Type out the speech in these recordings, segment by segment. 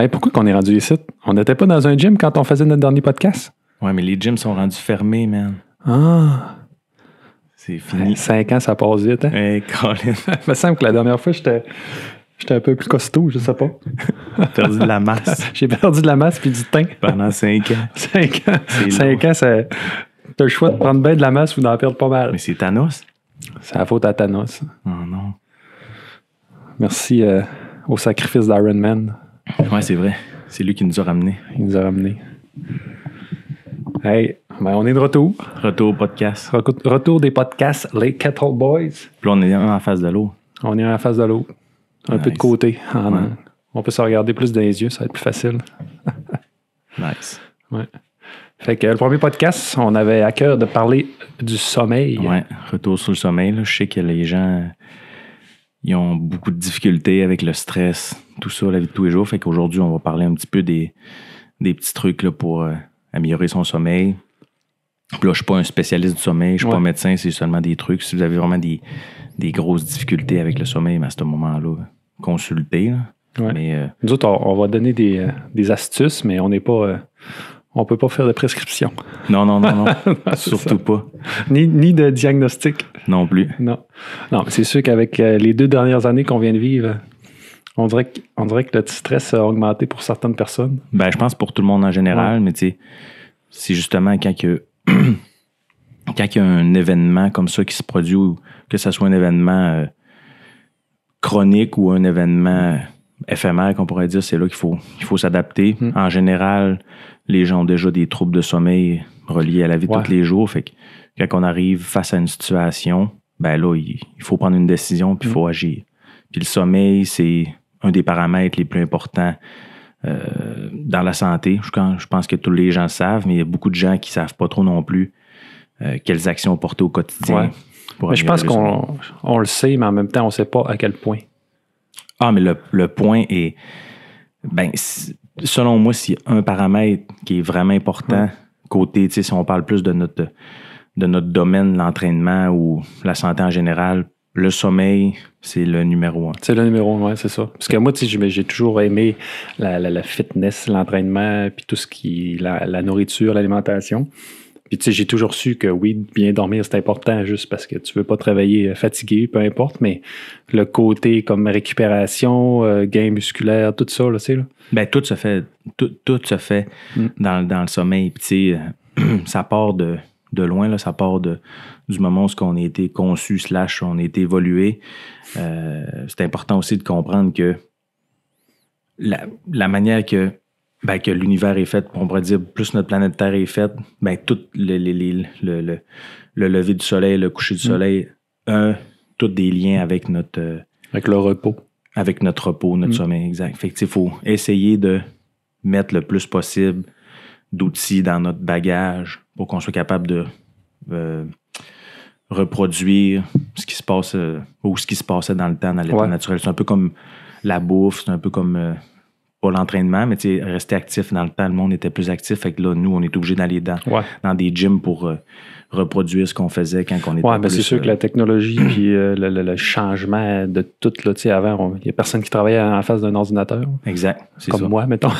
Hey, pourquoi qu'on est rendu ici? On n'était pas dans un gym quand on faisait notre dernier podcast? Ouais, mais les gyms sont rendus fermés, man. Ah! C'est fini. 5 ans, ça passe vite, hein? Hey, Colin. Il me semble que la dernière fois, j'étais un peu plus costaud, je sais pas. J'ai perdu de la masse. J'ai perdu de la masse puis du teint. Pendant 5 ans. 5 ans. C'est 5 ans, c'est... T'as le choix de prendre bien de la masse ou d'en perdre pas mal. Mais c'est Thanos. C'est la faute à Thanos. Oh non. Merci au sacrifice d'Iron Man. Ouais, c'est vrai. C'est lui qui nous a ramenés. Il nous a ramenés. Hey, ben on est de retour. Retour au podcast. Retour des podcasts, les Kettle Boys. Puis on est un en face de l'eau. On est un en face de l'eau. Un nice. Peu de côté. En, ouais. On peut se regarder plus dans les yeux, ça va être plus facile. Nice. Ouais. Fait que le premier podcast, on avait à cœur de parler du sommeil. Ouais, retour sur le sommeil. Là. Je sais que les gens, ils ont beaucoup de difficultés avec le stress, tout ça, la vie de tous les jours. Fait qu'aujourd'hui, on va parler un petit peu des petits trucs là, pour améliorer son sommeil. Puis là, je suis pas un spécialiste du sommeil, je suis pas médecin, c'est seulement des trucs. Si vous avez vraiment des grosses difficultés avec le sommeil, mais à ce moment-là, consultez. Là. Ouais. Mais, nous autres, on va donner des astuces, mais on n'est pas... on ne peut pas faire de prescription. Non. Non, surtout pas. Ni de diagnostic. Non plus. Non, mais c'est sûr qu'avec les 2 dernières années qu'on vient de vivre, on dirait que le stress a augmenté pour certaines personnes. Ben, je pense pour tout le monde en général, mais tu sais, c'est justement quand il y a un événement comme ça qui se produit, ou que ce soit un événement chronique ou un événement éphémère, qu'on pourrait dire, c'est là qu'il faut s'adapter. En général... Les gens ont déjà des troubles de sommeil reliés à la vie de tous les jours. Fait que quand on arrive face à une situation, ben là, il faut prendre une décision puis il faut agir. Puis le sommeil, c'est un des paramètres les plus importants dans la santé. Je pense que tous les gens le savent, mais il y a beaucoup de gens qui ne savent pas trop non plus quelles actions porter au quotidien. Ouais. Mais je pense qu'on le sait, mais en même temps, on ne sait pas à quel point. Ah, mais le point est... Ben, selon moi, c'est un paramètre qui est vraiment important, côté, tu sais, si on parle plus de notre domaine, l'entraînement ou la santé en général, le sommeil, c'est le numéro 1. C'est le numéro 1, oui, c'est ça. Parce que moi, tu sais, j'ai toujours aimé la fitness, l'entraînement, puis tout ce qui est la nourriture, l'alimentation. Puis tu sais, j'ai toujours su que oui, bien dormir, c'est important juste parce que tu veux pas travailler fatigué, peu importe, mais le côté comme récupération, gain musculaire, tout ça, là, tu sais, là. Ben, tout se fait dans le sommeil. Puis tu sais, ça part de loin, là, ça part du moment où on a été conçu, on a été évolué. C'est important aussi de comprendre que la manière que... Ben, que l'univers est fait, on pourrait dire, plus notre planète Terre est faite, ben, tout le lever du soleil, le coucher du soleil, tous des liens avec notre... avec le repos. Avec notre repos, notre sommeil, exact. Fait que, il faut essayer de mettre le plus possible d'outils dans notre bagage pour qu'on soit capable de reproduire ce qui se passe ou ce qui se passait dans le temps, dans l'état naturel. C'est un peu comme la bouffe, c'est un peu comme... pas l'entraînement, mais tu sais, rester actif dans le temps. Le monde était plus actif. Fait que là, nous, on est obligés d'aller dans des gyms pour reproduire ce qu'on faisait quand on était plus... Oui, mais c'est sûr que la technologie puis le changement de tout, là, tu sais, avant, il n'y a personne qui travaillait en face d'un ordinateur. Exact. C'est comme ça. Moi, mettons.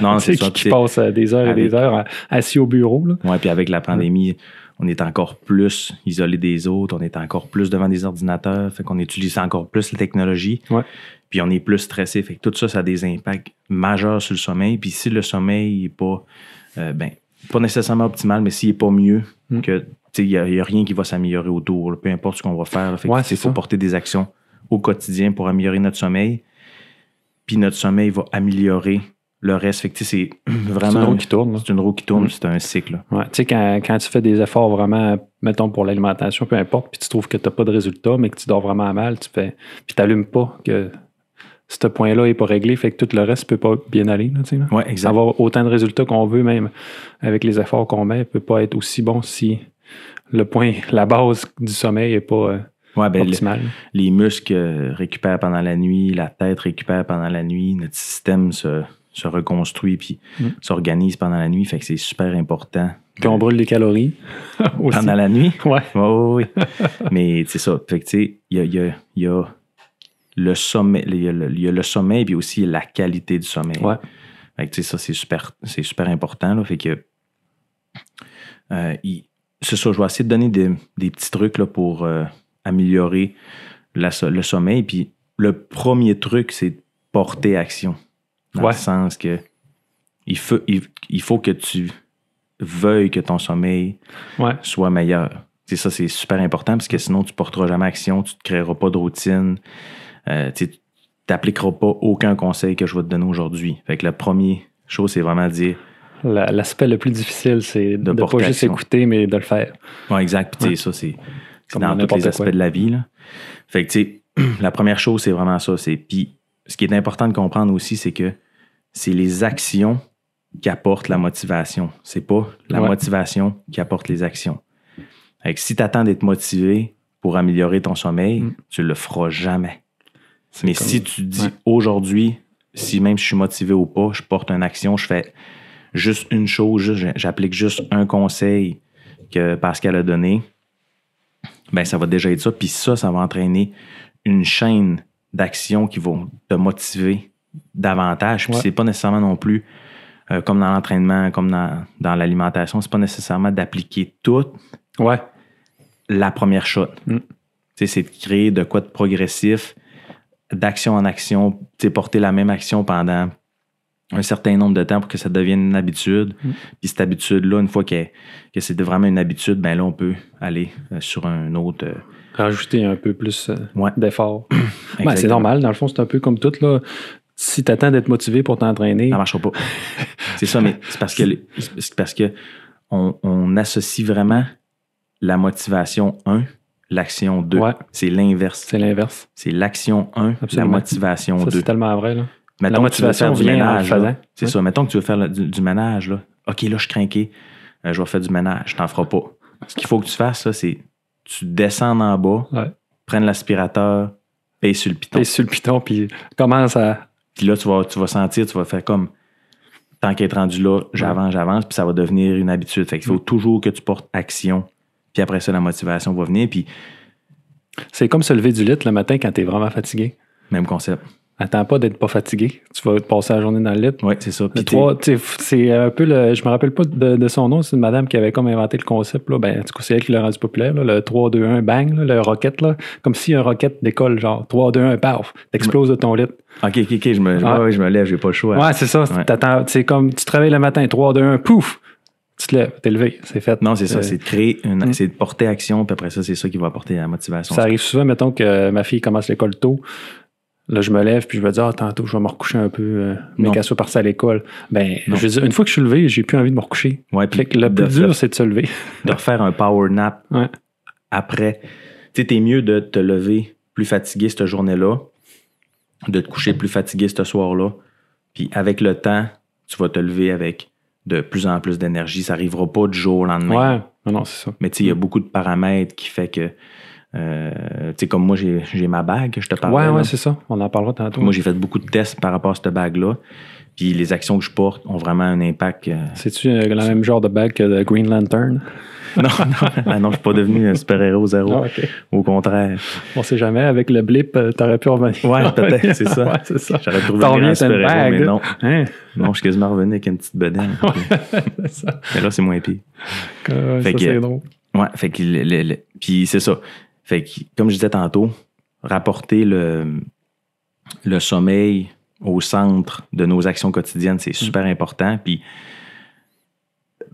Non, c'est ça. Qui passe des heures et des heures assis au bureau. Oui, puis avec la pandémie, on est encore plus isolé des autres. On est encore plus devant des ordinateurs. Fait qu'on utilise encore plus la technologie. Ouais. Puis on est plus stressé. Fait que tout ça, ça a des impacts majeurs sur le sommeil. Puis si le sommeil n'est pas, pas nécessairement optimal, mais s'il n'est pas mieux, il n'y a rien qui va s'améliorer autour, là, peu importe ce qu'on va faire. Là, fait que il faut porter des actions au quotidien pour améliorer notre sommeil. Puis notre sommeil va améliorer le reste. Fait que c'est vraiment... C'est une roue qui tourne. C'est une roue qui tourne, c'est un cycle. Ouais. Tu sais, quand tu fais des efforts vraiment, mettons, pour l'alimentation, peu importe, puis tu trouves que tu n'as pas de résultat, mais que tu dors vraiment mal, puis tu n'allumes pas que... Ce point-là n'est pas réglé, fait que tout le reste ne peut pas bien aller. Oui, exact. Avoir autant de résultats qu'on veut, même avec les efforts qu'on met, ne peut pas être aussi bon si la base du sommeil n'est pas optimale. Les muscles récupèrent pendant la nuit, la tête récupère pendant la nuit, notre système se reconstruit puis s'organise pendant la nuit, fait que c'est super important. Puis on brûle les calories aussi. Pendant la nuit? Oui. Oui. Mais c'est ça. Fait que tu sais, il y a le sommeil, puis aussi la qualité du sommeil. Ouais. Fait que, tu sais, ça, c'est super important, là. Fait que, c'est ça, je vais essayer de donner des petits trucs là, pour améliorer le sommeil. Puis le premier truc, c'est de porter action. Dans le sens que il faut que tu veuilles que ton sommeil soit meilleur. T'sais, ça, c'est super important parce que sinon, tu ne porteras jamais action, tu ne te créeras pas de routine, tu n'appliqueras pas aucun conseil que je vais te donner aujourd'hui. Fait que la première chose, c'est vraiment de dire... L'aspect le plus difficile, c'est de ne pas juste écouter, mais de le faire. Oui, exact. Puis ça, c'est dans tous les aspects de la vie, là. Fait que, tu sais, la première chose, c'est vraiment ça. Puis ce qui est important de comprendre aussi, c'est que c'est les actions qui apportent la motivation. C'est pas la motivation qui apporte les actions. Fait que si tu attends d'être motivé pour améliorer ton sommeil, tu le feras jamais. Mais si tu dis aujourd'hui, si même je suis motivé ou pas, je porte une action, je fais juste une chose, j'applique juste un conseil que Pascal a donné, ben ça va déjà être ça. Puis ça va entraîner une chaîne d'actions qui vont te motiver davantage. Puis c'est pas nécessairement non plus comme dans l'entraînement, comme dans l'alimentation, c'est pas nécessairement d'appliquer tout. La première shot. C'est de créer de quoi de progressif, d'action en action, porter la même action pendant un certain nombre de temps pour que ça devienne une habitude. Puis cette habitude-là, une fois que c'est vraiment une habitude, ben là, on peut aller sur un autre... Rajouter un peu plus d'effort. Ben, c'est normal. Dans le fond, c'est un peu comme tout, là. Si tu attends d'être motivé pour t'entraîner... Ça ne marchera pas. C'est ça, mais c'est parce que on associe vraiment... La motivation 1, l'action 2. Ouais. C'est l'inverse. C'est l'action 1, absolument. La motivation 2. Ça, c'est tellement vrai, là. La motivation vient ménage, en le faisant. C'est ça. Mettons que tu veux faire du ménage, là. OK, là, je suis crinqué. Je vais faire du ménage. Je t'en ferai pas. Ce qu'il faut que tu fasses, là, c'est tu descends en bas, prends l'aspirateur, paye sur le piton. Puis commence à... Puis là, tu vas sentir, tu vas faire comme... Tant qu'il est rendu là, j'avance, puis ça va devenir une habitude. Fait qu'il faut toujours que tu portes action. Puis après ça, la motivation va venir. Puis c'est comme se lever du lit le matin quand tu es vraiment fatigué. Même concept. Attends pas d'être pas fatigué. Tu vas te passer la journée dans le lit. Oui, c'est ça. Puis c'est un peu le. Je me rappelle pas de son nom, c'est une madame qui avait comme inventé le concept. Là. Ben, du coup, c'est elle qui l'a rendu populaire. Là. Le 3, 2, 1, bang, là, le rocket. Là. Comme si un rocket décolle, genre 3, 2, 1, paf, t'exploses de ton lit. OK, je me lève, j'ai pas le choix. Ouais, c'est ça. Ouais. T'attends, c'est comme tu travailles le matin, 3, 2, 1, pouf! Tu te lèves, t'es levé, c'est fait. Non, c'est ça, c'est de créer, c'est de porter action, puis après ça, c'est ça qui va apporter la motivation. Ça arrive souvent, mettons que ma fille commence l'école tôt, là, je me lève, puis je me dis, tantôt, je vais me recoucher un peu, mais qu'elle soit partie à l'école. Ben, non. Je veux dire, une fois que je suis levé, j'ai plus envie de me recoucher. Ouais, puis le plus dur, c'est de se lever. De refaire un power nap après. Tu sais, t'es mieux de te lever plus fatigué cette journée-là, de te coucher plus fatigué ce soir-là, puis avec le temps, tu vas te lever avec... de plus en plus d'énergie. Ça n'arrivera pas du jour au lendemain. Ouais, non, c'est ça. Mais tu sais, il y a beaucoup de paramètres qui fait que... tu sais, comme moi, j'ai ma bague, je te parlais. Ouais, c'est ça. On en parlera tantôt. Moi, j'ai fait beaucoup de tests par rapport à cette bague-là. Puis les actions que je porte ont vraiment un impact. C'est-tu le même genre de bague que le Green Lantern? Non, je suis pas devenu un super-héros zéro. Ah, okay. Au contraire. On sait jamais, avec le blip, t'aurais pu revenir. Ouais, peut-être, c'est ça. Ouais, c'est ça. J'aurais pu revenir un super-héros, mais non. Hein? Non, je suis quasiment revenu avec une petite bedaine. C'est ça. Mais là, c'est moins pire. Ça, c'est drôle. Ouais, fait que... Puis c'est ça. Fait que, comme je disais tantôt, rapporter le sommeil au centre de nos actions quotidiennes, c'est super important. Puis,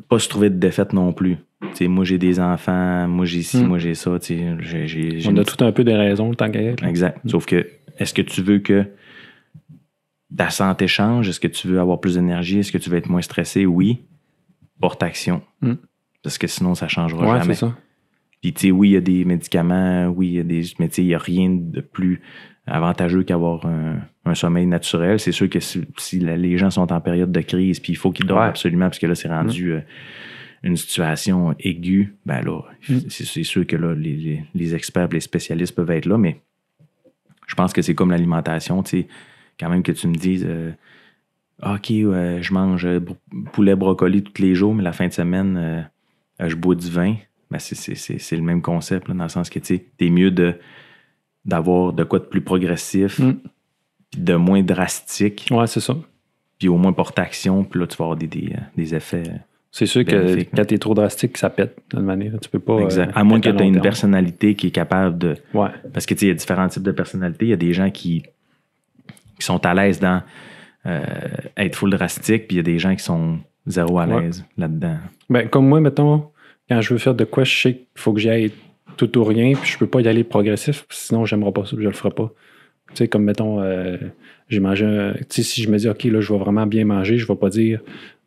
pas se trouver de défaite non plus. T'sais, moi, j'ai des enfants, moi, j'ai ci, moi, j'ai ça. J'ai on a tout un peu des raisons, tant qu'à être. Exact. Sauf que, est-ce que tu veux que ta santé change? Est-ce que tu veux avoir plus d'énergie? Est-ce que tu veux être moins stressé? Oui. Porte action. Parce que sinon, ça ne changera jamais. Ouais, c'est ça. Puis, tu sais, oui, il y a des médicaments, oui, il y a des... Mais, tu sais, il n'y a rien de plus avantageux qu'avoir un sommeil naturel. C'est sûr que si les gens sont en période de crise, puis il faut qu'ils dorment absolument, parce que là, c'est rendu une situation aiguë, ben là, c'est sûr que là, les experts, les spécialistes peuvent être là, mais je pense que c'est comme l'alimentation, tu sais, quand même que tu me dises... je mange poulet, brocoli tous les jours, mais la fin de semaine, je bois du vin... Ben c'est le même concept, là, dans le sens que tu es mieux d'avoir de quoi de plus progressif, de moins drastique. Ouais, c'est ça. Puis au moins porte action, puis là, tu vas avoir des effets. C'est sûr que quand tu es trop drastique, ça pète de toute manière. Tu peux pas. Exact. À moins que tu aies une personnalité qui est capable de. Ouais. Parce que tu sais, il y a différents types de personnalités. Il y a des gens qui sont à l'aise dans être full drastique, puis il y a des gens qui sont zéro à l'aise là-dedans. Ben, comme moi, mettons, quand je veux faire de quoi, je sais qu'il faut que j'y aille tout ou rien, puis je peux pas y aller progressif, sinon j'aimerais pas ça, puis je le ferai pas. Tu sais, comme mettons, j'ai mangé un. Tu sais, si je me dis, OK, là, je vais vraiment bien manger, je vais pas dire,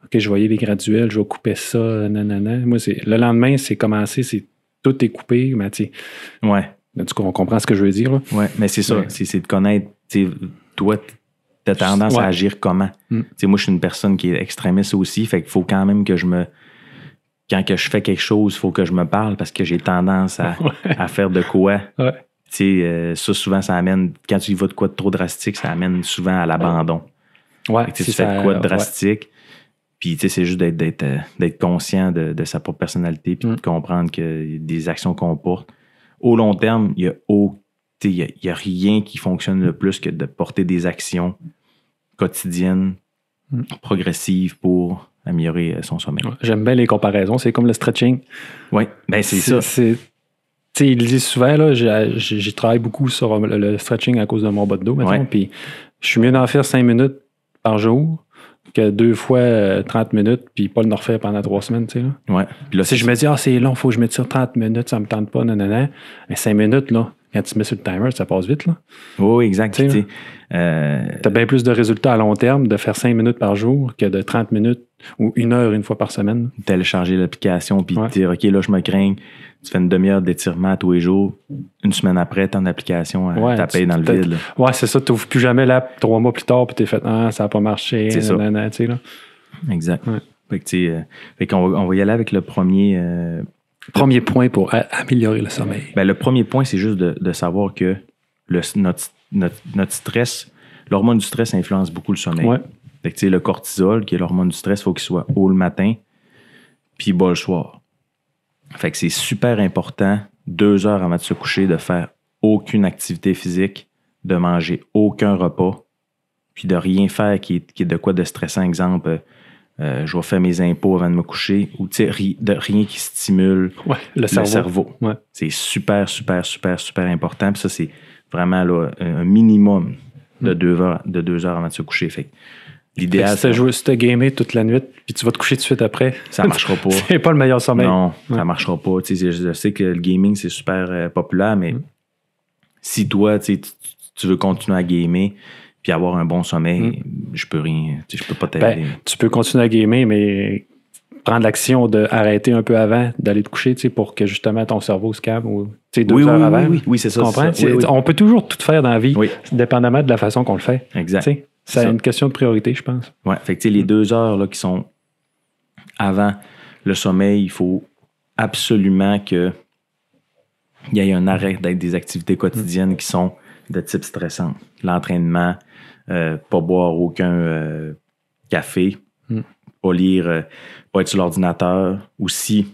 OK, je vais y aller graduel, je vais couper ça, nanana. Moi, c'est le lendemain, c'est commencé, c'est tout est coupé, mais tu sais. Ouais. Du coup, on comprend ce que je veux dire, là. Ouais, mais c'est ça, c'est de connaître, tu sais, toi, t'as tendance à agir comment. Tu sais, moi, je suis une personne qui est extrémiste aussi, fait qu'il faut quand même que je me. Quand que je fais quelque chose, il faut que je me parle parce que j'ai tendance à faire de quoi. Ouais. Tu sais, ça, souvent, ça amène. Quand tu y vas de quoi de trop drastique, ça amène souvent à l'abandon. Ouais. Tu fais de quoi de drastique. Puis, tu sais, c'est juste d'être conscient de sa propre personnalité puis de comprendre que des actions qu'on porte. Au long terme, il n'y a rien qui fonctionne le plus que de porter des actions quotidiennes, progressives pour améliorer son sommeil. Ouais, j'aime bien les comparaisons. C'est comme le stretching. Oui, bien c'est ça. Ils le disent souvent, là, j'ai travaillé beaucoup sur le stretching à cause de mon bas de dos, maintenant. Puis je suis mieux d'en faire 5 minutes par jour que 2 fois 30 minutes, puis pas le refaire pendant 3 semaines. Oui. Si je me dis, c'est long, il faut que je mette ça 30 minutes, ça me tente pas, nanana. Mais 5 minutes, là, quand tu te mets sur le timer, ça passe vite. Là. Oui, exact. Tu as bien plus de résultats à long terme de faire 5 minutes par jour que de 30 minutes ou 1 heure une fois par semaine. Télécharger l'application puis dire, OK, là, je me crains. Tu fais une demi-heure d'étirement tous les jours. Une semaine après, ton application, t'as payé dans le vide. Oui, c'est ça. Tu n'ouvres plus jamais l'app 3 mois plus tard puis tu es fait, ça n'a pas marché. C'est ça. Exact. Ouais. Fait qu'on va y aller avec le premier... Premier point pour améliorer le sommeil. Ben, le premier point, c'est juste de savoir que notre stress, l'hormone du stress influence beaucoup le sommeil. Ouais. Fait que, le cortisol, qui est l'hormone du stress, il faut qu'il soit haut le matin, puis bas le soir. Fait que c'est super important, 2 heures avant de se coucher, de faire aucune activité physique, de manger aucun repas, puis de rien faire qui est de quoi de stressant. Exemple, je vais faire mes impôts avant de me coucher, ou de rien qui stimule le cerveau. Ouais. C'est super, super, super, super important. Puis ça, c'est vraiment là, un minimum de 2 heures avant de se coucher. Fait que l'idéal. Fait que si tu as gamé toute la nuit, puis tu vas te coucher tout de suite après, ça ne marchera pas. C'est pas le meilleur sommeil. Non, ça ne marchera pas. Je sais que le gaming, c'est super populaire, mais si toi, tu veux continuer à gamer, puis avoir un bon sommeil, je peux rien, je peux pas t'aider. Ben, tu peux continuer à gamer, mais prendre l'action d'arrêter un peu avant d'aller te coucher, pour que justement ton cerveau se calme ou 2 heures avant. Oui, c'est ça. Tu comprends? Oui. On peut toujours tout faire dans la vie, dépendamment de la façon qu'on le fait. Exact. C'est une question de priorité, je pense. Oui, fait que les 2 heures là, qui sont avant le sommeil, il faut absolument qu'il y ait un arrêt d'être des activités quotidiennes qui sont de type stressant. L'entraînement, pas boire aucun café, pas lire, pas être sur l'ordinateur. Ou si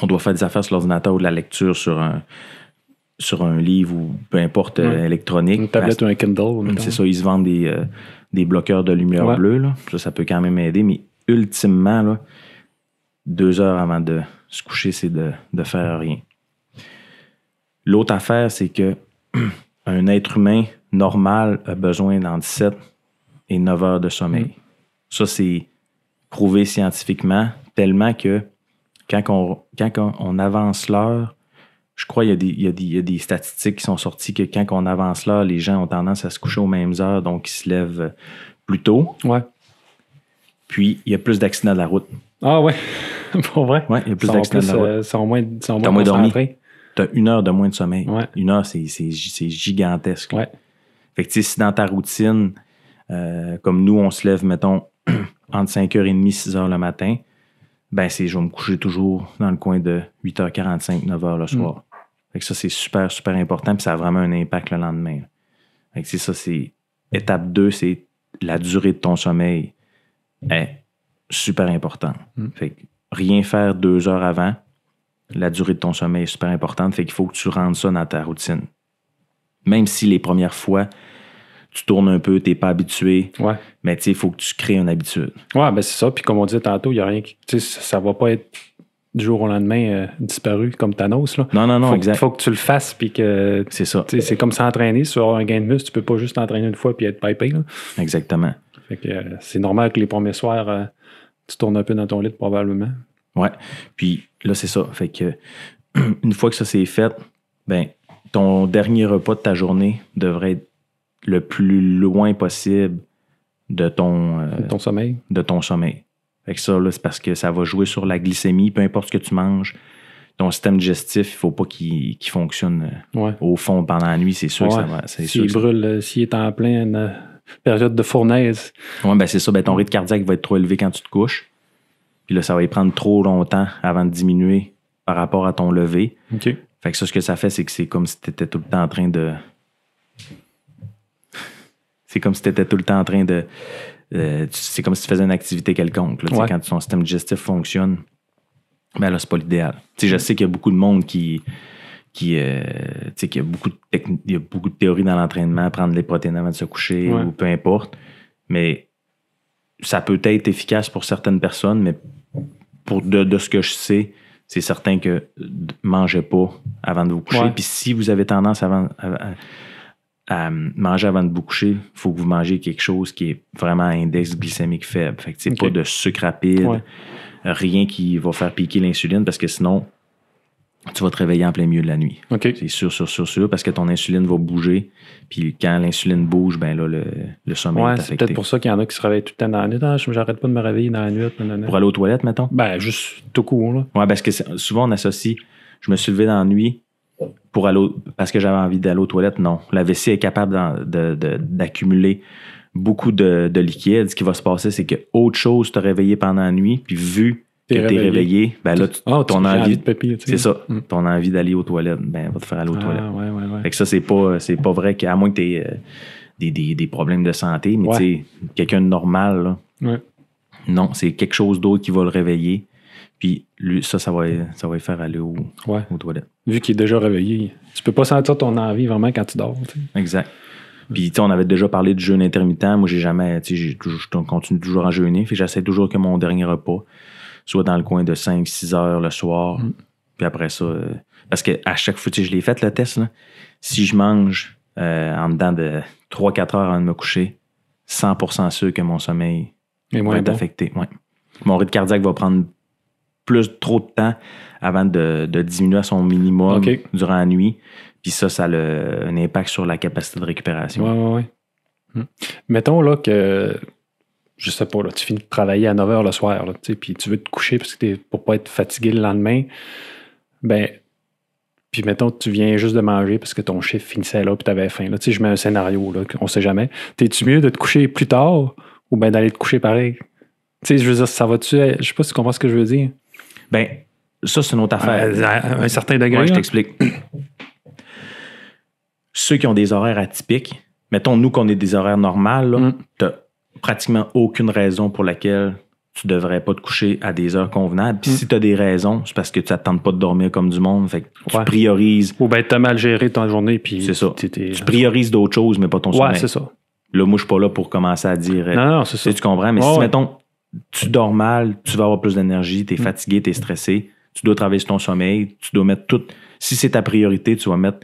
on doit faire des affaires sur l'ordinateur ou de la lecture sur un livre ou peu importe électronique. Une tablette ou un Kindle. C'est ça, ils se vendent des bloqueurs de lumière bleue. Là. Ça peut quand même aider. Mais ultimement, là, 2 heures avant de se coucher, c'est de faire rien. L'autre affaire, c'est que un être humain normal a besoin d'entre 7 et 9 heures de sommeil. Ça, c'est prouvé scientifiquement, tellement que quand on avance l'heure, je crois qu'il y a des statistiques qui sont sorties que quand on avance l'heure, les gens ont tendance à se coucher aux mêmes heures, donc ils se lèvent plus tôt. Ouais. Puis, il y a plus d'accidents de la route. Ah ouais, pour vrai? Oui, il y a plus d'accidents de la route. Ils sont moins dormis. T'as 1 heure de moins de sommeil. Ouais. 1 heure, c'est gigantesque. Ouais. Fait que tu sais, si dans ta routine, comme nous, on se lève, mettons, entre 5h30 et 6h le matin, ben je vais me coucher toujours dans le coin de 8h45, 9h le soir. Fait que ça, c'est super, super important, puis ça a vraiment un impact le lendemain. Fait que c'est ça, c'est étape 2, c'est la durée de ton sommeil est super importante. Fait que rien faire 2 heures avant. La durée de ton sommeil est super importante, fait qu'il faut que tu rentres ça dans ta routine. Même si les premières fois, tu tournes un peu, t'es pas habitué. Ouais. Mais tu sais, il faut que tu crées une habitude. Ouais, ben c'est ça. Puis comme on disait tantôt, il n'y a rien qui. Tu sais, ça va pas être du jour au lendemain disparu comme Thanos. Là. Non, non, non, exact. Il faut que tu le fasses. Puis que. C'est ça. C'est comme s'entraîner sur un gain de muscle. Tu peux pas juste t'entraîner une fois puis être pipé. Là. Exactement. Fait que c'est normal que les premiers soirs, tu tournes un peu dans ton lit probablement. Ouais. Puis là, c'est ça. Fait que une fois que ça c'est fait, ben ton dernier repas de ta journée devrait être le plus loin possible de ton sommeil. Fait que ça, là, c'est parce que ça va jouer sur la glycémie. Peu importe ce que tu manges, ton système digestif, il ne faut pas qu'il fonctionne au fond pendant la nuit. C'est sûr que ça va. S'il est en pleine période de fournaise. Oui, ben c'est ça. Ben ton rythme cardiaque va être trop élevé quand tu te couches. Puis là, ça va y prendre trop longtemps avant de diminuer par rapport à ton lever. OK. Fait que ça, ce que ça fait, c'est que c'est comme si tu étais tout le temps en train de... c'est comme si tu faisais une activité quelconque. Là, quand ton système digestif fonctionne, ben là, c'est pas l'idéal. T'sais, je sais qu'il y a beaucoup de monde il y a beaucoup de théories dans l'entraînement, prendre les protéines avant de se coucher ou peu importe. Mais ça peut être efficace pour certaines personnes, mais pour de ce que je sais, c'est certain que mangez pas avant de vous coucher. Puis si vous avez tendance à manger avant de vous coucher, il faut que vous mangez quelque chose qui est vraiment à index glycémique faible. Fait que pas de sucre rapide, rien qui va faire piquer l'insuline, parce que sinon, tu vas te réveiller en plein milieu de la nuit. Okay. C'est sûr, parce que ton insuline va bouger. Puis quand l'insuline bouge, ben là, le sommeil est affecté. C'est peut-être pour ça qu'il y en a qui se réveillent tout le temps dans la nuit. J'arrête pas de me réveiller dans la nuit. Pour aller aux toilettes, mettons? Ben, juste tout court. Là. Ouais, parce que souvent, on associe, je me suis levé dans la nuit, parce que j'avais envie d'aller aux toilettes, non. La vessie est capable d'accumuler beaucoup de liquide. Ce qui va se passer, c'est que autre chose t'a réveillé pendant la nuit, puis vu que t'es réveillé, ben là, ton envie de pipi, c'est ça, ton envie d'aller aux toilettes, ben va te faire aller aux toilettes. Fait que ça, c'est pas vrai qu'à moins que t'aies des problèmes de santé, mais tu sais, quelqu'un de normal, là, non, c'est quelque chose d'autre qui va le réveiller. Puis lui, ça va lui faire aller aux toilettes. Vu qu'il est déjà réveillé, tu peux pas sentir ton envie vraiment quand tu dors. T'sais. Exact. Puis on avait déjà parlé du jeûne intermittent. Moi, je continue toujours à jeûner. Fait que j'essaie toujours que mon dernier repas soit dans le coin de 5-6 heures le soir. Puis après ça, parce que à chaque fois, je l'ai fait le test, là, si je mange en dedans de 3-4 heures avant de me coucher, 100% sûr que mon sommeil va être affecté. Ouais. Mon rythme cardiaque va prendre trop de temps avant de diminuer à son minimum durant la nuit. Puis ça a un impact sur la capacité de récupération. Oui. Mettons là que, je sais pas, là, tu finis de travailler à 9 h le soir, puis tu veux te coucher parce que pour pas être fatigué le lendemain. Ben, puis mettons tu viens juste de manger parce que ton chiffre finissait là puis tu avais faim. Là, je mets un scénario, là, on sait jamais. T'es-tu mieux de te coucher plus tard ou bien d'aller te coucher pareil? Tu sais, je veux dire, ça va-tu... Je sais pas si tu comprends ce que je veux dire. Ben, ça, c'est une autre affaire. À un certain degré. Ouais, je t'explique. Ceux qui ont des horaires atypiques, mettons, nous, qu'on ait des horaires normales, là, t'as pratiquement aucune raison pour laquelle tu devrais pas te coucher à des heures convenables. Puis si t'as des raisons, c'est parce que tu n'attends pas de dormir comme du monde. Fait que tu priorises... Ou bien t'as mal géré ta journée, puis... C'est ça. Tu priorises d'autres choses, mais pas ton sommeil. Ouais, c'est ça. Là, moi, je suis pas là pour commencer à dire... Non, c'est ça. Tu comprends? Mais si, mettons... Tu dors mal, tu vas avoir plus d'énergie, tu es fatigué, tu es stressé, tu dois travailler sur ton sommeil, tu dois mettre tout. Si c'est ta priorité, tu vas mettre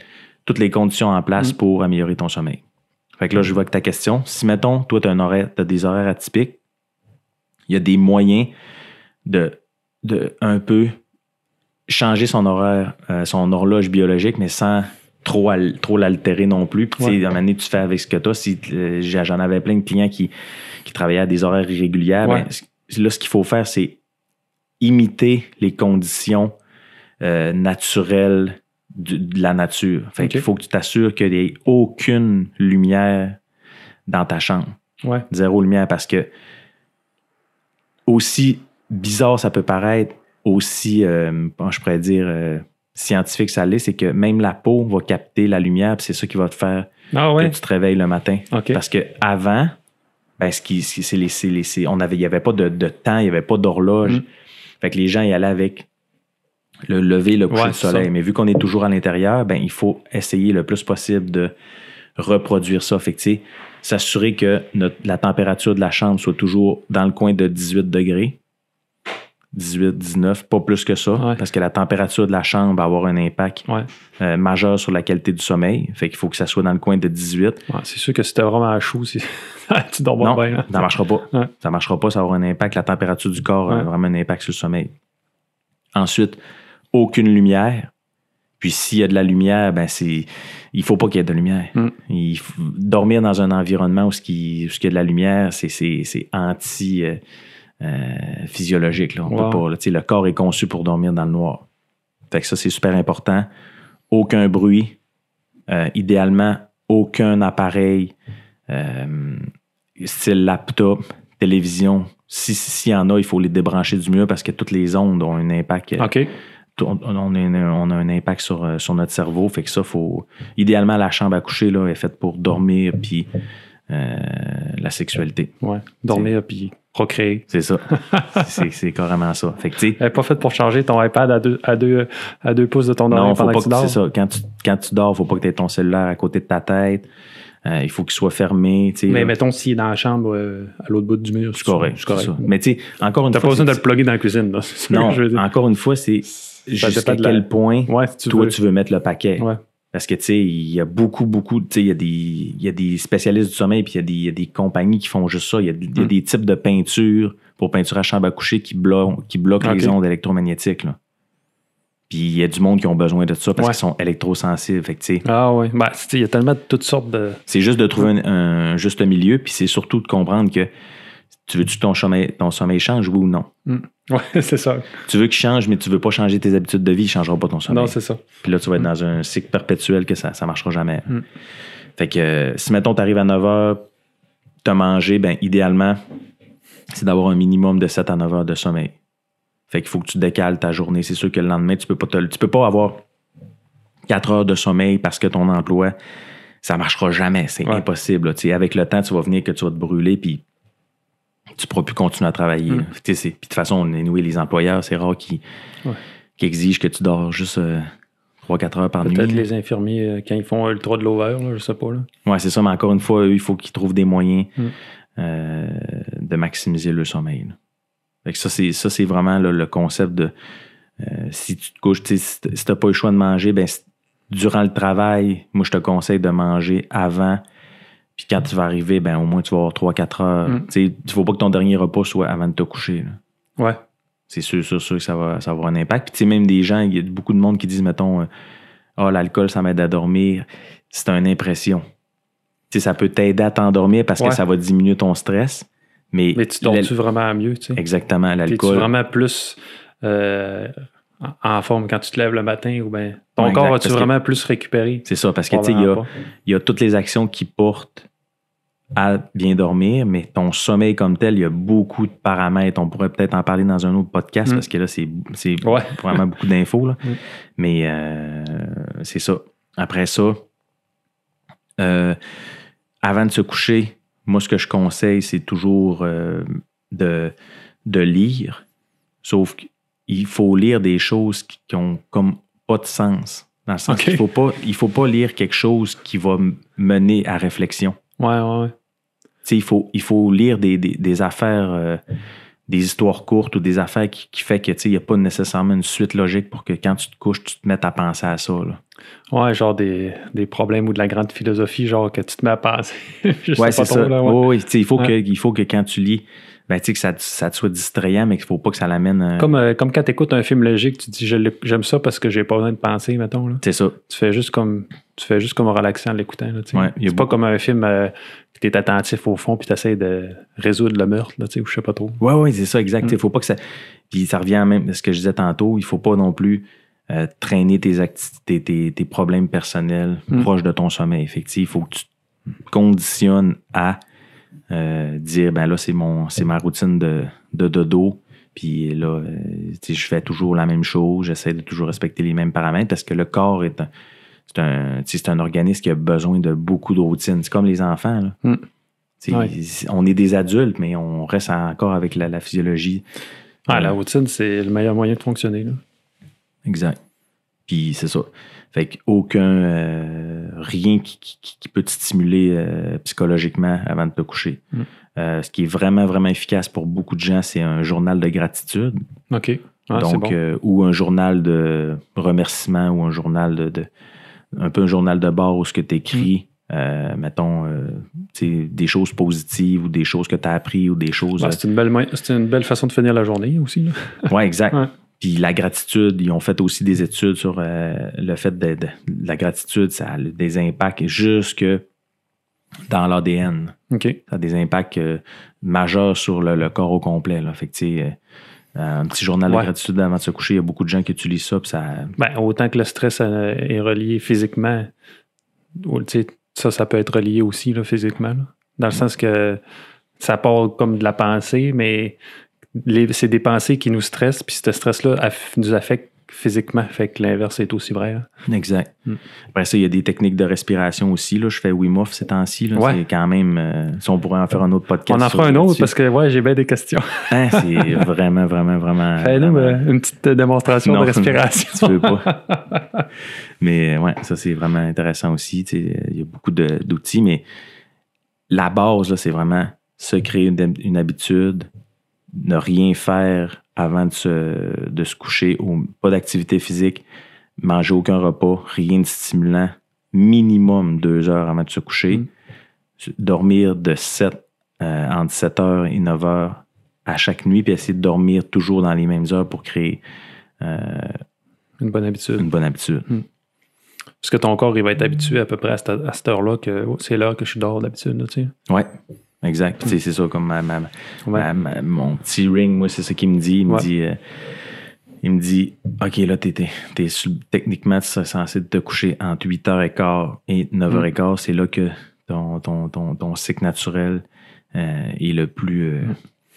toutes les conditions en place pour améliorer ton sommeil. Fait que là, je vois que ta question, si mettons, toi, tu as des horaires atypiques, il y a des moyens de un peu changer son horaire, son horloge biologique, mais sans trop l'altérer non plus. Puis, tu sais, à un moment donné, tu fais avec ce que tu as. Si, j'en avais plein de clients qui travaillaient à des horaires irréguliers. Ouais. Ben, là, ce qu'il faut faire, c'est imiter les conditions naturelles de la nature. Fait qu'il faut que tu t'assures qu'il n'y ait aucune lumière dans ta chambre. Ouais. Zéro lumière, parce que aussi bizarre ça peut paraître, aussi, je pourrais dire... scientifique, ça l'est, c'est que même la peau va capter la lumière, puis c'est ça qui va te faire que tu te réveilles le matin. Okay. Parce que avant, ben, il n'y avait pas de temps, il n'y avait pas d'horloge. Fait que les gens y allaient avec le lever, le coucher du soleil. Ça. Mais vu qu'on est toujours à l'intérieur, ben, il faut essayer le plus possible de reproduire ça. Fait que, s'assurer que la température de la chambre soit toujours dans le coin de 18 degrés. 18, 19, pas plus que ça, ouais. Parce que la température de la chambre va avoir un impact majeur sur la qualité du sommeil. Fait qu'il faut que ça soit dans le coin de 18. Ouais, c'est sûr que si t'es vraiment à chaud, tu dors pas bien. Hein? Ça marchera pas. Ouais. Ça marchera pas, ça va avoir un impact. La température du corps a vraiment un impact sur le sommeil. Ensuite, aucune lumière. Puis s'il y a de la lumière, ben il faut pas qu'il y ait de lumière. Mm. Il faut dormir dans un environnement où il y a de la lumière, c'est anti... physiologique. Là. On peut pas, là, le corps est conçu pour dormir dans le noir. Fait que ça, c'est super important. Aucun bruit. Idéalement, aucun appareil style laptop, télévision. S'il y en a, il faut les débrancher du mur parce que toutes les ondes ont un impact. Okay. On a un impact sur notre cerveau. Fait que ça, faut... Idéalement, la chambre à coucher là, est faite pour dormir puis la sexualité. Ouais. Dormir puis... Procréer. C'est ça. c'est carrément ça. Fait que, elle n'est pas faite pour charger ton iPad à deux pouces de ton oreille pendant que tu dors. C'est ça. Quand tu dors, il ne faut pas que tu aies ton cellulaire à côté de ta tête. Il faut qu'il soit fermé. Mais là, mettons, s'il est dans la chambre à l'autre bout du mur. C'est correct. Mais tu sais, encore une fois. Tu n'as pas besoin de le plugger dans la cuisine. Là. Non, encore une fois, c'est jusqu'à quel point tu veux mettre le paquet. Ouais. Parce que, tu sais, il y a beaucoup, tu sais, il y a des spécialistes du sommeil, puis il y a des compagnies qui font juste ça. Il y a des types de peintures pour peinture à chambre à coucher qui bloquent les ondes électromagnétiques, là. Puis il y a du monde qui ont besoin de ça parce qu'ils sont électrosensibles. Fait que, tu sais. Ah oui. Ben, tu sais, il y a tellement de toutes sortes de. C'est juste de trouver un juste milieu, puis c'est surtout de comprendre que tu veux-tu que ton sommeil change, oui ou non? Mm. Oui, c'est ça. Tu veux qu'il change, mais tu ne veux pas changer tes habitudes de vie, il ne changera pas ton sommeil. Non, c'est ça. Puis là, tu vas être dans un cycle perpétuel que ça ne marchera jamais. Mm. Fait que si, mettons, tu arrives à 9h, tu as mangé, bien, idéalement, c'est d'avoir un minimum de 7 à 9 heures de sommeil. Fait qu'il faut que tu décales ta journée. C'est sûr que le lendemain, tu peux pas avoir 4 heures de sommeil parce que ton emploi, ça ne marchera jamais. C'est impossible. T'sais, avec le temps, tu vas venir que tu vas te brûler, puis tu ne pourras plus continuer à travailler. Puis de toute façon, on est noué les employeurs, c'est rare qui exigent que tu dors juste 3-4 heures par nuit. Peut-être les infirmiers, quand ils font le 3 de l'over, là, je ne sais pas. Oui, c'est ça, mais encore une fois, eux, il faut qu'ils trouvent des moyens de maximiser le sommeil. Fait que ça, c'est vraiment là, le concept de si tu te couches, si tu n'as pas eu le choix de manger, ben durant le travail, moi, je te conseille de manger avant. Puis quand tu vas arriver, ben au moins tu vas avoir 3-4 heures. Il ne faut pas que ton dernier repas soit avant de te coucher. Là. Ouais. C'est sûr que ça va avoir un impact. Puis même des gens, il y a beaucoup de monde qui disent, mettons, l'alcool, ça m'aide à dormir. C'est une impression. T'sais, ça peut t'aider à t'endormir parce que ça va diminuer ton stress. Mais tu dors-tu vraiment mieux? T'sais? Exactement, l'alcool. Tu es vraiment plus en forme quand tu te lèves le matin ou bien ton corps va-tu vraiment plus récupérer? C'est ça, parce que il y a toutes les actions qui portent à bien dormir, mais ton sommeil comme tel, il y a beaucoup de paramètres. On pourrait peut-être en parler dans un autre podcast parce que là, c'est vraiment beaucoup d'infos. Là. Mais c'est ça. Après ça, avant de se coucher, moi, ce que je conseille, c'est toujours de lire. Sauf qu'il faut lire des choses qui ont comme pas de sens. Dans le sens qu'il ne faut pas lire quelque chose qui va mener à réflexion. Ouais. Il faut lire des affaires, des histoires courtes ou des affaires qui fait que il n'y a pas nécessairement une suite logique pour que quand tu te couches, tu te mettes à penser à ça. Là. Ouais, genre des problèmes ou de la grande philosophie, genre que tu te mets à penser. Ouais, c'est ça. Là, ouais. Oh, oui, il faut que quand tu lis, ben, tu sais, que ça te soit distrayant, mais qu'il ne faut pas que ça l'amène. Comme quand tu écoutes un film logique, tu te dis j'aime ça parce que j'ai pas besoin de penser, mettons. Là. C'est ça. Tu fais juste comme un relaxant en l'écoutant. Là, ouais, c'est pas comme un film que tu es attentif au fond puis tu essaies de résoudre le meurtre, là, ou je sais pas trop. Oui, c'est ça, exact. Il faut pas que ça. Puis ça revient à même ce que je disais tantôt, il faut pas non plus traîner tes activités, tes problèmes personnels proches de ton sommeil. Effectivement, il faut que tu te conditionnes à. Dire ben là c'est ma routine de dodo, puis là je fais toujours la même chose, j'essaie de toujours respecter les mêmes paramètres parce que le corps c'est un organisme qui a besoin de beaucoup de routines. C'est comme les enfants là. On est des adultes mais on reste encore avec la physiologie. La routine c'est le meilleur moyen de fonctionner là. Exact. Puis c'est ça. Fait qu'aucun rien qui peut te stimuler psychologiquement avant de te coucher. Mm. Ce qui est vraiment, vraiment efficace pour beaucoup de gens, c'est un journal de gratitude. OK. Ah, donc, c'est bon. Ou un journal de remerciement ou un journal de un peu un journal de bord où ce que tu écris, mettons, des choses positives ou des choses que tu as apprises ou des choses... Bah, c'est une belle façon de finir la journée aussi. Oui, exact. Ouais. Puis la gratitude, ils ont fait aussi des études sur le fait de la gratitude, ça a des impacts jusque dans l'ADN. Okay. Ça a des impacts majeurs sur le corps au complet. Là. Fait que tu sais... un petit journal de gratitude avant de se coucher. Il y a beaucoup de gens qui utilisent ça. Puis ça... Ben, autant que le stress est relié physiquement, ça peut être relié aussi là, physiquement. Là. Dans le sens que ça part comme de la pensée, mais c'est des pensées qui nous stressent, puis ce stress-là nous affecte physiquement. Fait que l'inverse est aussi vrai. Là. Exact. Après ça, il y a des techniques de respiration aussi. Là. Je fais Wim Hof ces temps-ci. Là. Ouais. C'est quand même... si on pourrait en faire un autre podcast. On en fera un autre parce que j'ai bien des questions. Hein, c'est vraiment, vraiment, vraiment... Fais-nous une petite démonstration de respiration. Tu veux pas. Mais ouais, ça, c'est vraiment intéressant aussi. Il y a beaucoup d'outils, mais la base, là, c'est vraiment se créer une habitude, ne rien faire avant de se coucher, pas d'activité physique, manger aucun repas, rien de stimulant, minimum 2 heures avant de se coucher, dormir entre 7h et 9h à chaque nuit, puis essayer de dormir toujours dans les mêmes heures pour créer une bonne habitude. Parce que ton corps, il va être habitué à peu près à cette heure-là, que c'est l'heure que je dors d'habitude. Tu sais. Oui. Exact. Puis, c'est ça, comme mon petit ring, moi, c'est ça qu'il me dit. Il me dit OK, là, techniquement, tu es censé te coucher entre 8h15 et 9h15. C'est là que ton cycle naturel est le plus,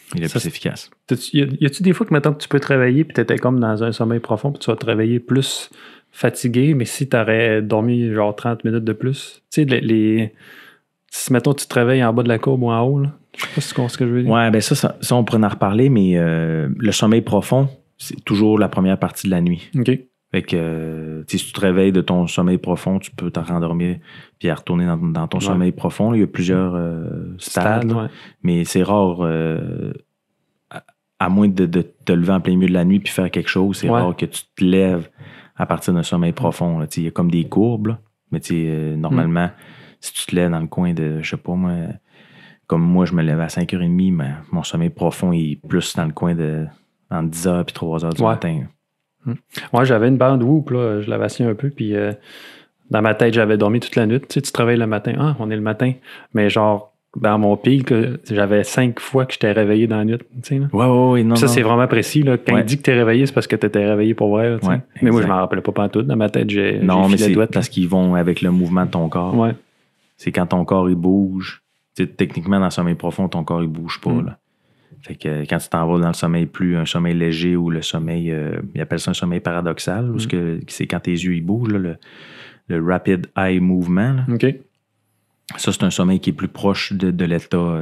plus efficace. Y a-tu des fois que maintenant que tu peux travailler puis tu étais comme dans un sommeil profond puis tu vas travailler plus fatigué, mais si tu aurais dormi genre 30 minutes de plus, tu sais, si, mettons, tu travailles en bas de la courbe ou en haut, là. Je sais pas si tu comprends ce que je veux dire. Oui, bien ça, on pourrait en reparler, mais le sommeil profond, c'est toujours la première partie de la nuit. OK. Fait que, si tu te réveilles de ton sommeil profond, tu peux t'en rendormir puis à retourner dans ton sommeil profond. Il y a plusieurs stades, mais c'est rare, à moins de te lever en plein milieu de la nuit puis faire quelque chose, c'est rare que tu te lèves à partir d'un sommeil profond. Il y a comme des courbes, là, mais normalement... Si tu te lèves dans le coin de, je sais pas moi, comme moi, je me lève à 5h30, mais mon sommeil profond est plus dans le coin de entre 10h et 3h du matin. Moi, j'avais une bande Whoop, là, je l'avais assis un peu, puis dans ma tête, j'avais dormi toute la nuit. Tu sais, tu travailles le matin, on est le matin, mais genre, dans mon pic, j'avais 5 fois que j'étais réveillé dans la nuit. Tu sais, là. Ouais, non. Puis ça, c'est vraiment précis. Là. Quand il dit que t'es réveillé, c'est parce que t'étais réveillé pour vrai. Là, tu sais. Mais moi, je m'en rappelais pas pantoute. Dans ma tête, j'ai filé la douette. Parce qu'ils vont avec le mouvement de ton corps. Ouais. C'est quand ton corps, il bouge. T'sais, techniquement, dans le sommeil profond, ton corps, il bouge pas. Là. Fait que quand tu t'en vas dans le sommeil un sommeil léger ou le sommeil, ils appellent ça un sommeil paradoxal, parce que c'est quand tes yeux, ils bougent, là, le rapid eye movement. Là. OK. Ça, c'est un sommeil qui est plus proche de l'état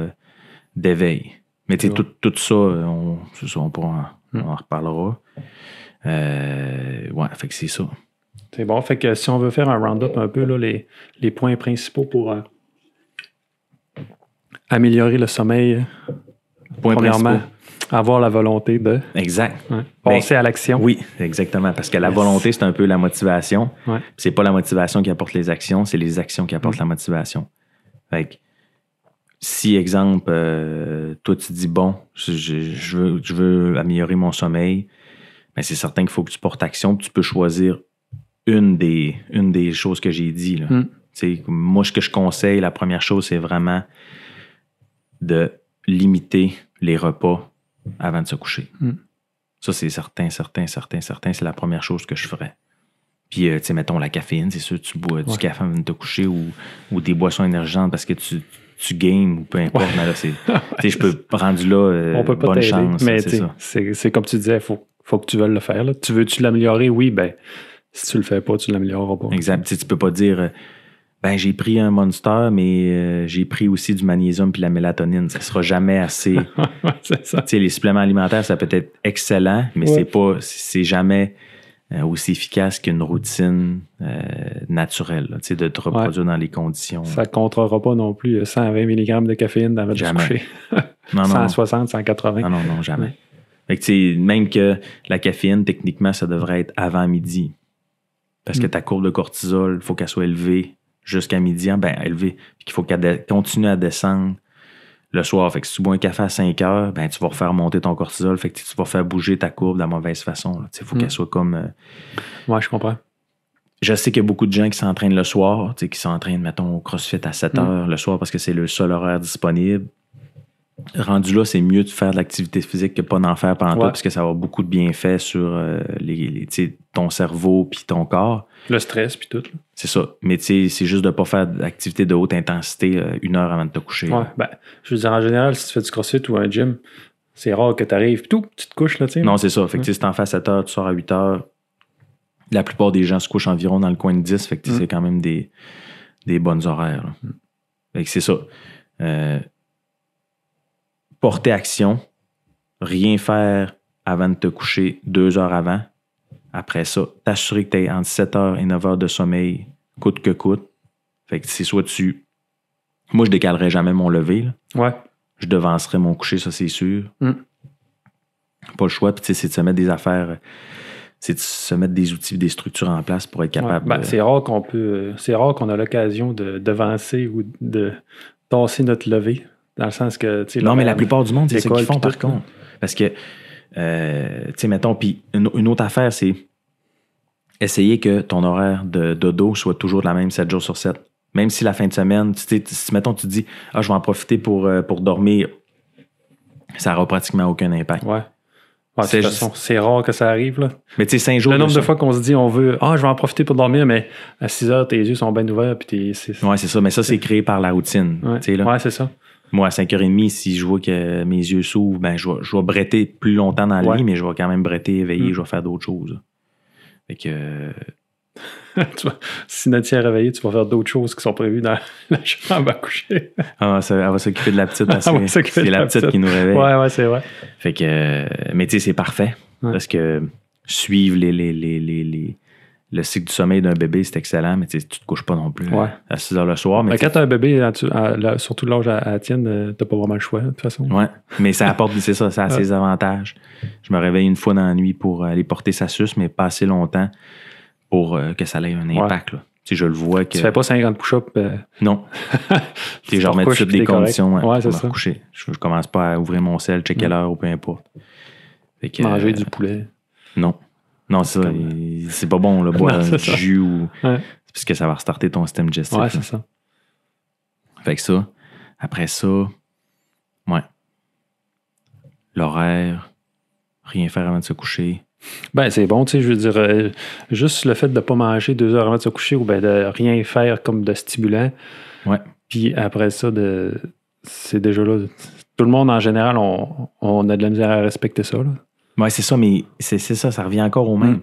d'éveil. Mais tout ça, on en reparlera. Fait que c'est ça. C'est bon. Fait que si on veut faire un round-up un peu, là, les points principaux pour améliorer le sommeil. Premièrement, avoir la volonté de... Exact. Penser à l'action. Oui, exactement. Parce que la volonté, c'est un peu la motivation. Ouais. C'est pas la motivation qui apporte les actions, c'est les actions qui apportent la motivation. Fait que, si, exemple, toi, tu dis, bon, je veux améliorer mon sommeil, ben, c'est certain qu'il faut que tu portes action. Tu peux choisir une des choses que j'ai dit. Là. Moi, ce que je conseille, la première chose, c'est vraiment de limiter les repas avant de se coucher. Ça, c'est certain. C'est la première chose que je ferais. Puis, mettons, la caféine, c'est sûr, tu bois du café avant de te coucher ou des boissons énergisantes parce que tu games ou peu importe. Mais là, je peux rendre là on peut pas bonne chance. Mais c'est comme tu disais, il faut que tu veuilles le faire. Là. Tu veux-tu l'améliorer? Oui, ben si tu le fais pas, tu l'amélioreras pas. Exact. Tu peux pas dire j'ai pris un Monster, mais j'ai pris aussi du magnésium puis la mélatonine. Ça sera jamais assez. C'est ça. Les suppléments alimentaires, ça peut être excellent, mais c'est jamais aussi efficace qu'une routine naturelle, là, de te reproduire dans les conditions. Ça ne contrera pas non plus 120 mg de caféine dans votre coucher. Non, non. 160, 180. Non, non, non, jamais. Fait que même que la caféine, techniquement, ça devrait être avant midi. Parce que ta courbe de cortisol, il faut qu'elle soit élevée jusqu'à midi, élevée, puis qu'il faut qu'elle continue à descendre le soir. Fait que si tu bois un café à 5 heures, tu vas refaire monter ton cortisol, fait que tu vas faire bouger ta courbe de la mauvaise façon. Il faut qu'elle soit comme... Ouais, je comprends. Je sais qu'il y a beaucoup de gens qui s'entraînent le soir, qui s'entraînent, mettons, au CrossFit à 7 heures le soir parce que c'est le seul horaire disponible. Rendu là, c'est mieux de faire de l'activité physique que pas d'en faire pendant toi, parce que ça va avoir beaucoup de bienfaits sur ton cerveau puis ton corps. Le stress puis tout. Là. C'est ça. Mais c'est juste de ne pas faire d'activité de haute intensité une heure avant de te coucher. Ouais, je veux dire, en général, si tu fais du crossfit ou un gym, c'est rare que tu arrives tout, tu te couches. Là, non, c'est ça. Fait que si tu en fais à 7 heures, tu sors à 8 heures. La plupart des gens se couchent environ dans le coin de 10. Fait que c'est quand même des bonnes horaires. Fait que c'est ça. Porter action, rien faire avant de te coucher 2 heures avant. Après ça, t'assurer que tu aies entre 7 heures et 9 heures de sommeil, coûte que coûte. Fait que c'est soit tu... Moi, je décalerai jamais mon lever. Là. Ouais. Je devancerai mon coucher, ça c'est sûr. Pas le choix. Puis c'est de se mettre des affaires... C'est de se mettre des outils, des structures en place pour être capable... Ouais, c'est rare qu'on a l'occasion de devancer ou de tasser notre lever. Dans le sens que... Non, mais la plupart du monde, c'est ce qu'ils font, par contre. Parce que, tu sais, mettons, puis une autre affaire, c'est essayer que ton horaire de dodo soit toujours la même 7 jours sur 7. Même si la fin de semaine, si, mettons, tu te dis « Ah, je vais en profiter pour dormir », ça n'aura pratiquement aucun impact. Ouais. Ouais, c'est, de toute façon, c'est rare que ça arrive. Là. Mais tu sais, 5 jours... Le nombre de fois qu'on se dit, on veut, je vais en profiter pour dormir, mais à 6 heures, tes yeux sont bien ouverts. Oui, c'est ça. Mais ça, c'est créé par la routine. Oui, c'est ça. Moi, à 5h30, si je vois que mes yeux s'ouvrent, je vais bretter plus longtemps dans le lit, mais je vais quand même bretter, éveillé, je vais faire d'autres choses. Fait que... Si Nathalie est réveillée, tu vas faire d'autres choses qui sont prévues dans la chambre à coucher. Elle va s'occuper de la petite parce que c'est la petite qui nous réveille. Ouais, c'est vrai. Fait que... Mais tu sais, c'est parfait. Ouais. Parce que suivre le cycle du sommeil d'un bébé, c'est excellent, mais tu ne te couches pas non plus à 6 heures le soir. Mais quand tu as un bébé, surtout l'âge à tienne, tu n'as pas vraiment le choix, de toute façon. Oui, mais ça apporte, c'est ça, ça a ses avantages. Je me réveille une fois dans la nuit pour aller porter sa suce, mais pas assez longtemps pour que ça ait un impact. Là. Tu sais, je le vois que... Tu ne fais pas 50 push-ups. Non. Je remets toutes des conditions pour me coucher. Je ne commence pas à ouvrir mon sel, checker l'heure ou peu importe. Manger du poulet. Non. Non, ça, c'est pas bon, là, boire du jus ou. Ouais. Parce que ça va restarter ton système digestif. Ouais, c'est ça. Fait que ça. Après ça, l'horaire, rien faire avant de se coucher. C'est bon, tu sais, je veux dire, juste le fait de ne pas manger 2 heures avant de se coucher ou de rien faire comme de stimulant. Ouais. Puis après ça, c'est déjà là. Tout le monde, en général, on a de la misère à respecter ça, là. Oui, c'est ça, mais c'est ça, ça revient encore au même.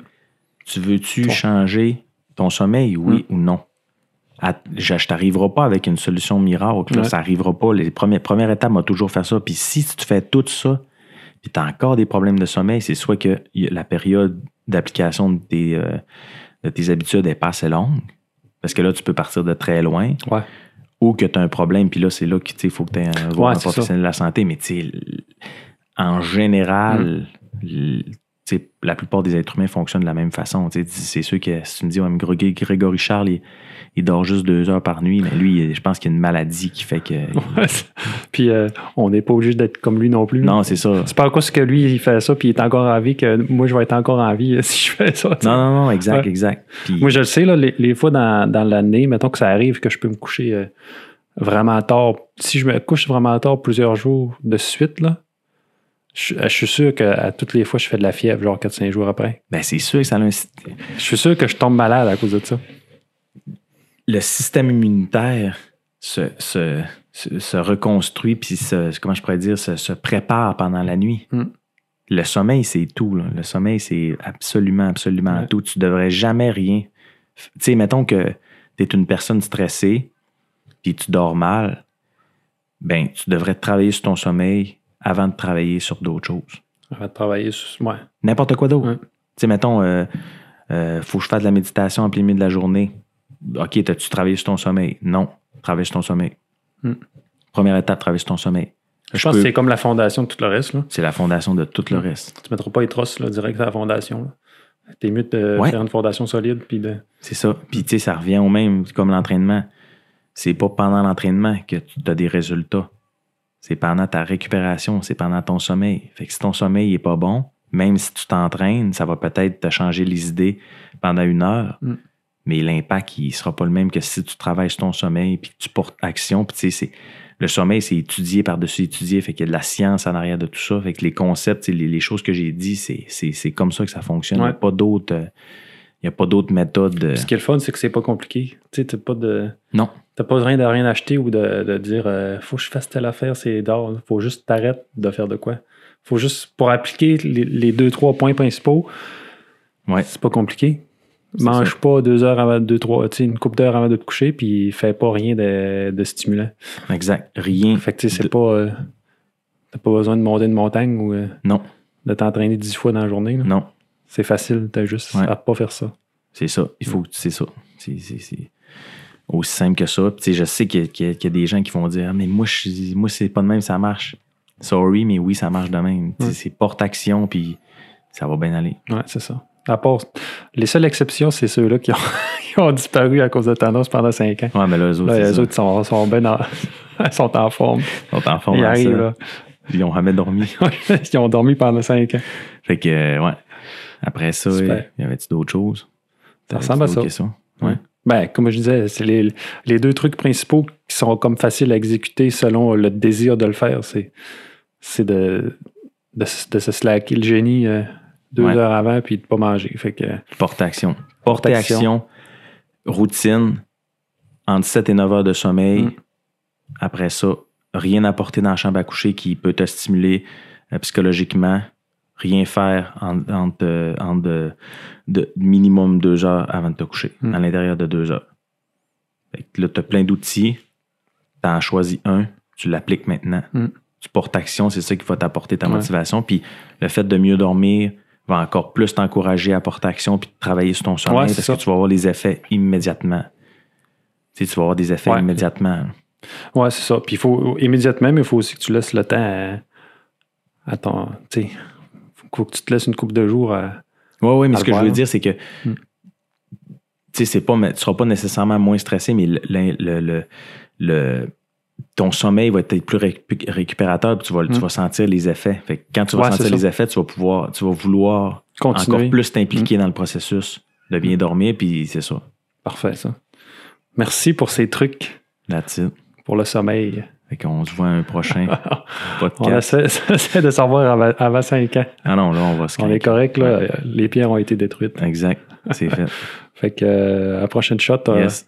Tu veux-tu changer ton sommeil, oui ou non? Je t'arriverai pas avec une solution miracle, là, ça n'arrivera pas. Les premières étapes m'a toujours fait ça. Puis si tu fais tout ça, puis tu as encore des problèmes de sommeil, c'est soit que la période d'application de tes habitudes est pas assez longue, parce que là, tu peux partir de très loin. Ouais. Ou que tu as un problème, puis là, c'est là qu'il faut que tu ailles voir un professionnel de la santé. Mais tu sais, en général... La plupart des êtres humains fonctionnent de la même façon. C'est sûr que si tu me dis, Grégory Charles, il dort juste 2 heures par nuit, mais lui, je pense qu'il y a une maladie qui fait que... Puis on n'est pas obligé d'être comme lui non plus. Non, c'est ça. C'est pas à cause que lui, il fait ça, puis il est encore en vie, que moi, je vais être encore en vie si je fais ça. T'sais. Non, exact, exact. Puis... Moi, je le sais, là, les fois dans l'année, mettons que ça arrive que je peux me coucher vraiment tard. Si je me couche vraiment tard plusieurs jours de suite, là, je suis sûr qu'à toutes les fois, je fais de la fièvre, genre 4-5 jours après. C'est sûr que ça a un... Je suis sûr que je tombe malade à cause de ça. Le système immunitaire se reconstruit puis se prépare pendant la nuit. Le sommeil, c'est tout. Là. Le sommeil, c'est absolument tout. Tu ne devrais jamais rien... Tu sais, mettons que tu es une personne stressée puis tu dors mal, tu devrais travailler sur ton sommeil avant de travailler sur d'autres choses. N'importe quoi d'autre. Tu sais, mettons, Faut que je fasse de la méditation en plein milieu de la journée. OK, t'as-tu travaillé sur ton sommeil? Non. Travaille sur ton sommeil. Première étape, travailler sur ton sommeil. Je pense que c'est comme la fondation de tout le reste. Là. C'est la fondation de tout le reste. Tu ne mettras pas les trosses là, direct à la fondation. Là. T'es mieux de faire une fondation solide. Puis de... C'est ça. Puis tu sais, ça revient au même comme l'entraînement. C'est pas pendant l'entraînement que tu as des résultats. C'est pendant ta récupération. C'est pendant ton sommeil. Fait que si ton sommeil n'est pas bon, même si tu t'entraînes, ça va peut-être te changer les idées pendant une heure. Mais l'impact, il ne sera pas le même que si tu travailles sur ton sommeil puis que tu portes action. Puis tu sais, le sommeil, c'est étudié par-dessus étudié. Fait qu'il y a de la science en arrière de tout ça. Fait que les concepts, les choses que j'ai dit, c'est comme ça que ça fonctionne. Ouais. Il n'y a pas d'autres méthodes. Ce qui est le fun, c'est que c'est pas compliqué. Tu sais, t'as pas de... Non. T'as pas rien de rien acheter ou de dire « Faut que je fasse telle affaire, c'est d'or. » Faut juste t'arrêter de faire de quoi. Faut juste, pour appliquer les 2-3 points principaux, c'est pas compliqué. Mange pas 2 heures avant 2-3, tu sais, une couple d'heures avant de te coucher, puis fais pas rien de stimulant. Exact. Rien. Fait que tu sais, c'est pas. T'as pas besoin de monter une montagne ou non. de t'entraîner 10 fois dans la journée. Là. Non. C'est facile, t'as juste à pas faire ça. C'est ça. Il faut que c'est ça. C'est aussi simple que ça. Puis tu sais, je sais qu'il y a des gens qui vont dire mais moi, c'est pas de même, ça marche. Sorry, mais oui, ça marche de même. Tu sais, c'est porte-action, puis ça va bien aller. Ouais, c'est ça. À part, les seules exceptions, c'est ceux-là qui ont disparu à cause de Thanos pendant 5 ans. Oui, mais là, eux autres sont bien sont en forme. Ils sont en forme. Ils arrivent, là. Ils ont jamais dormi. Ils ont dormi pendant 5 ans. Fait que, après ça, y avait-tu d'autres choses? Ça ressemble à ça. Ouais. Ben, comme je disais, c'est les 2 trucs principaux qui sont comme faciles à exécuter selon le désir de le faire. C'est de se slacker le génie... 2 heures avant, puis de ne pas manger. Fait que, porte-action. Porte-action, routine, entre 7 et 9 heures de sommeil. Après ça, rien à porter dans la chambre à coucher qui peut te stimuler psychologiquement. Rien faire entre minimum 2 heures avant de te coucher, à l'intérieur de 2 heures. Fait que là, tu as plein d'outils. Tu en choisis un, tu l'appliques maintenant. Tu portes action, c'est ça qui va t'apporter ta motivation. Puis le fait de mieux dormir va encore plus t'encourager à porter action puis de travailler sur ton sommeil parce que tu vas avoir les effets immédiatement. Tu vas avoir des effets immédiatement. Oui, c'est ça. Puis il faut immédiatement, mais il faut aussi que tu laisses le temps à ton... Il faut que tu te laisses une couple de jours à... Oui, mais ce que je veux dire, c'est que tu ne seras pas nécessairement moins stressé, mais ton sommeil va être plus récupérateur, puis tu vas sentir les effets. Fait que quand tu vas sentir les effets, tu vas vouloir continuer. Encore plus t'impliquer dans le processus de bien dormir, puis c'est ça. Parfait, ça. Merci pour ces trucs. That's it. Pour le sommeil. Fait qu'on se voit un prochain podcast. On essaie de s'en voir avant 5 ans. Ah non, là, on va se craquer. On est correct, là. Ouais. Les pierres ont été détruites. Exact. C'est fait. Fait que à la prochaine shot... Yes.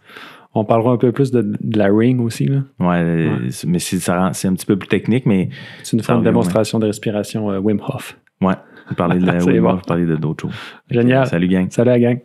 On parlera un peu plus de la ring aussi. Là. Ouais, mais c'est un petit peu plus technique, mais... C'est une forme de démonstration de respiration Wim Hof. Ouais, parler de Wim Hof, parler d'autres choses. Génial. Salut, gang. Salut, la gang.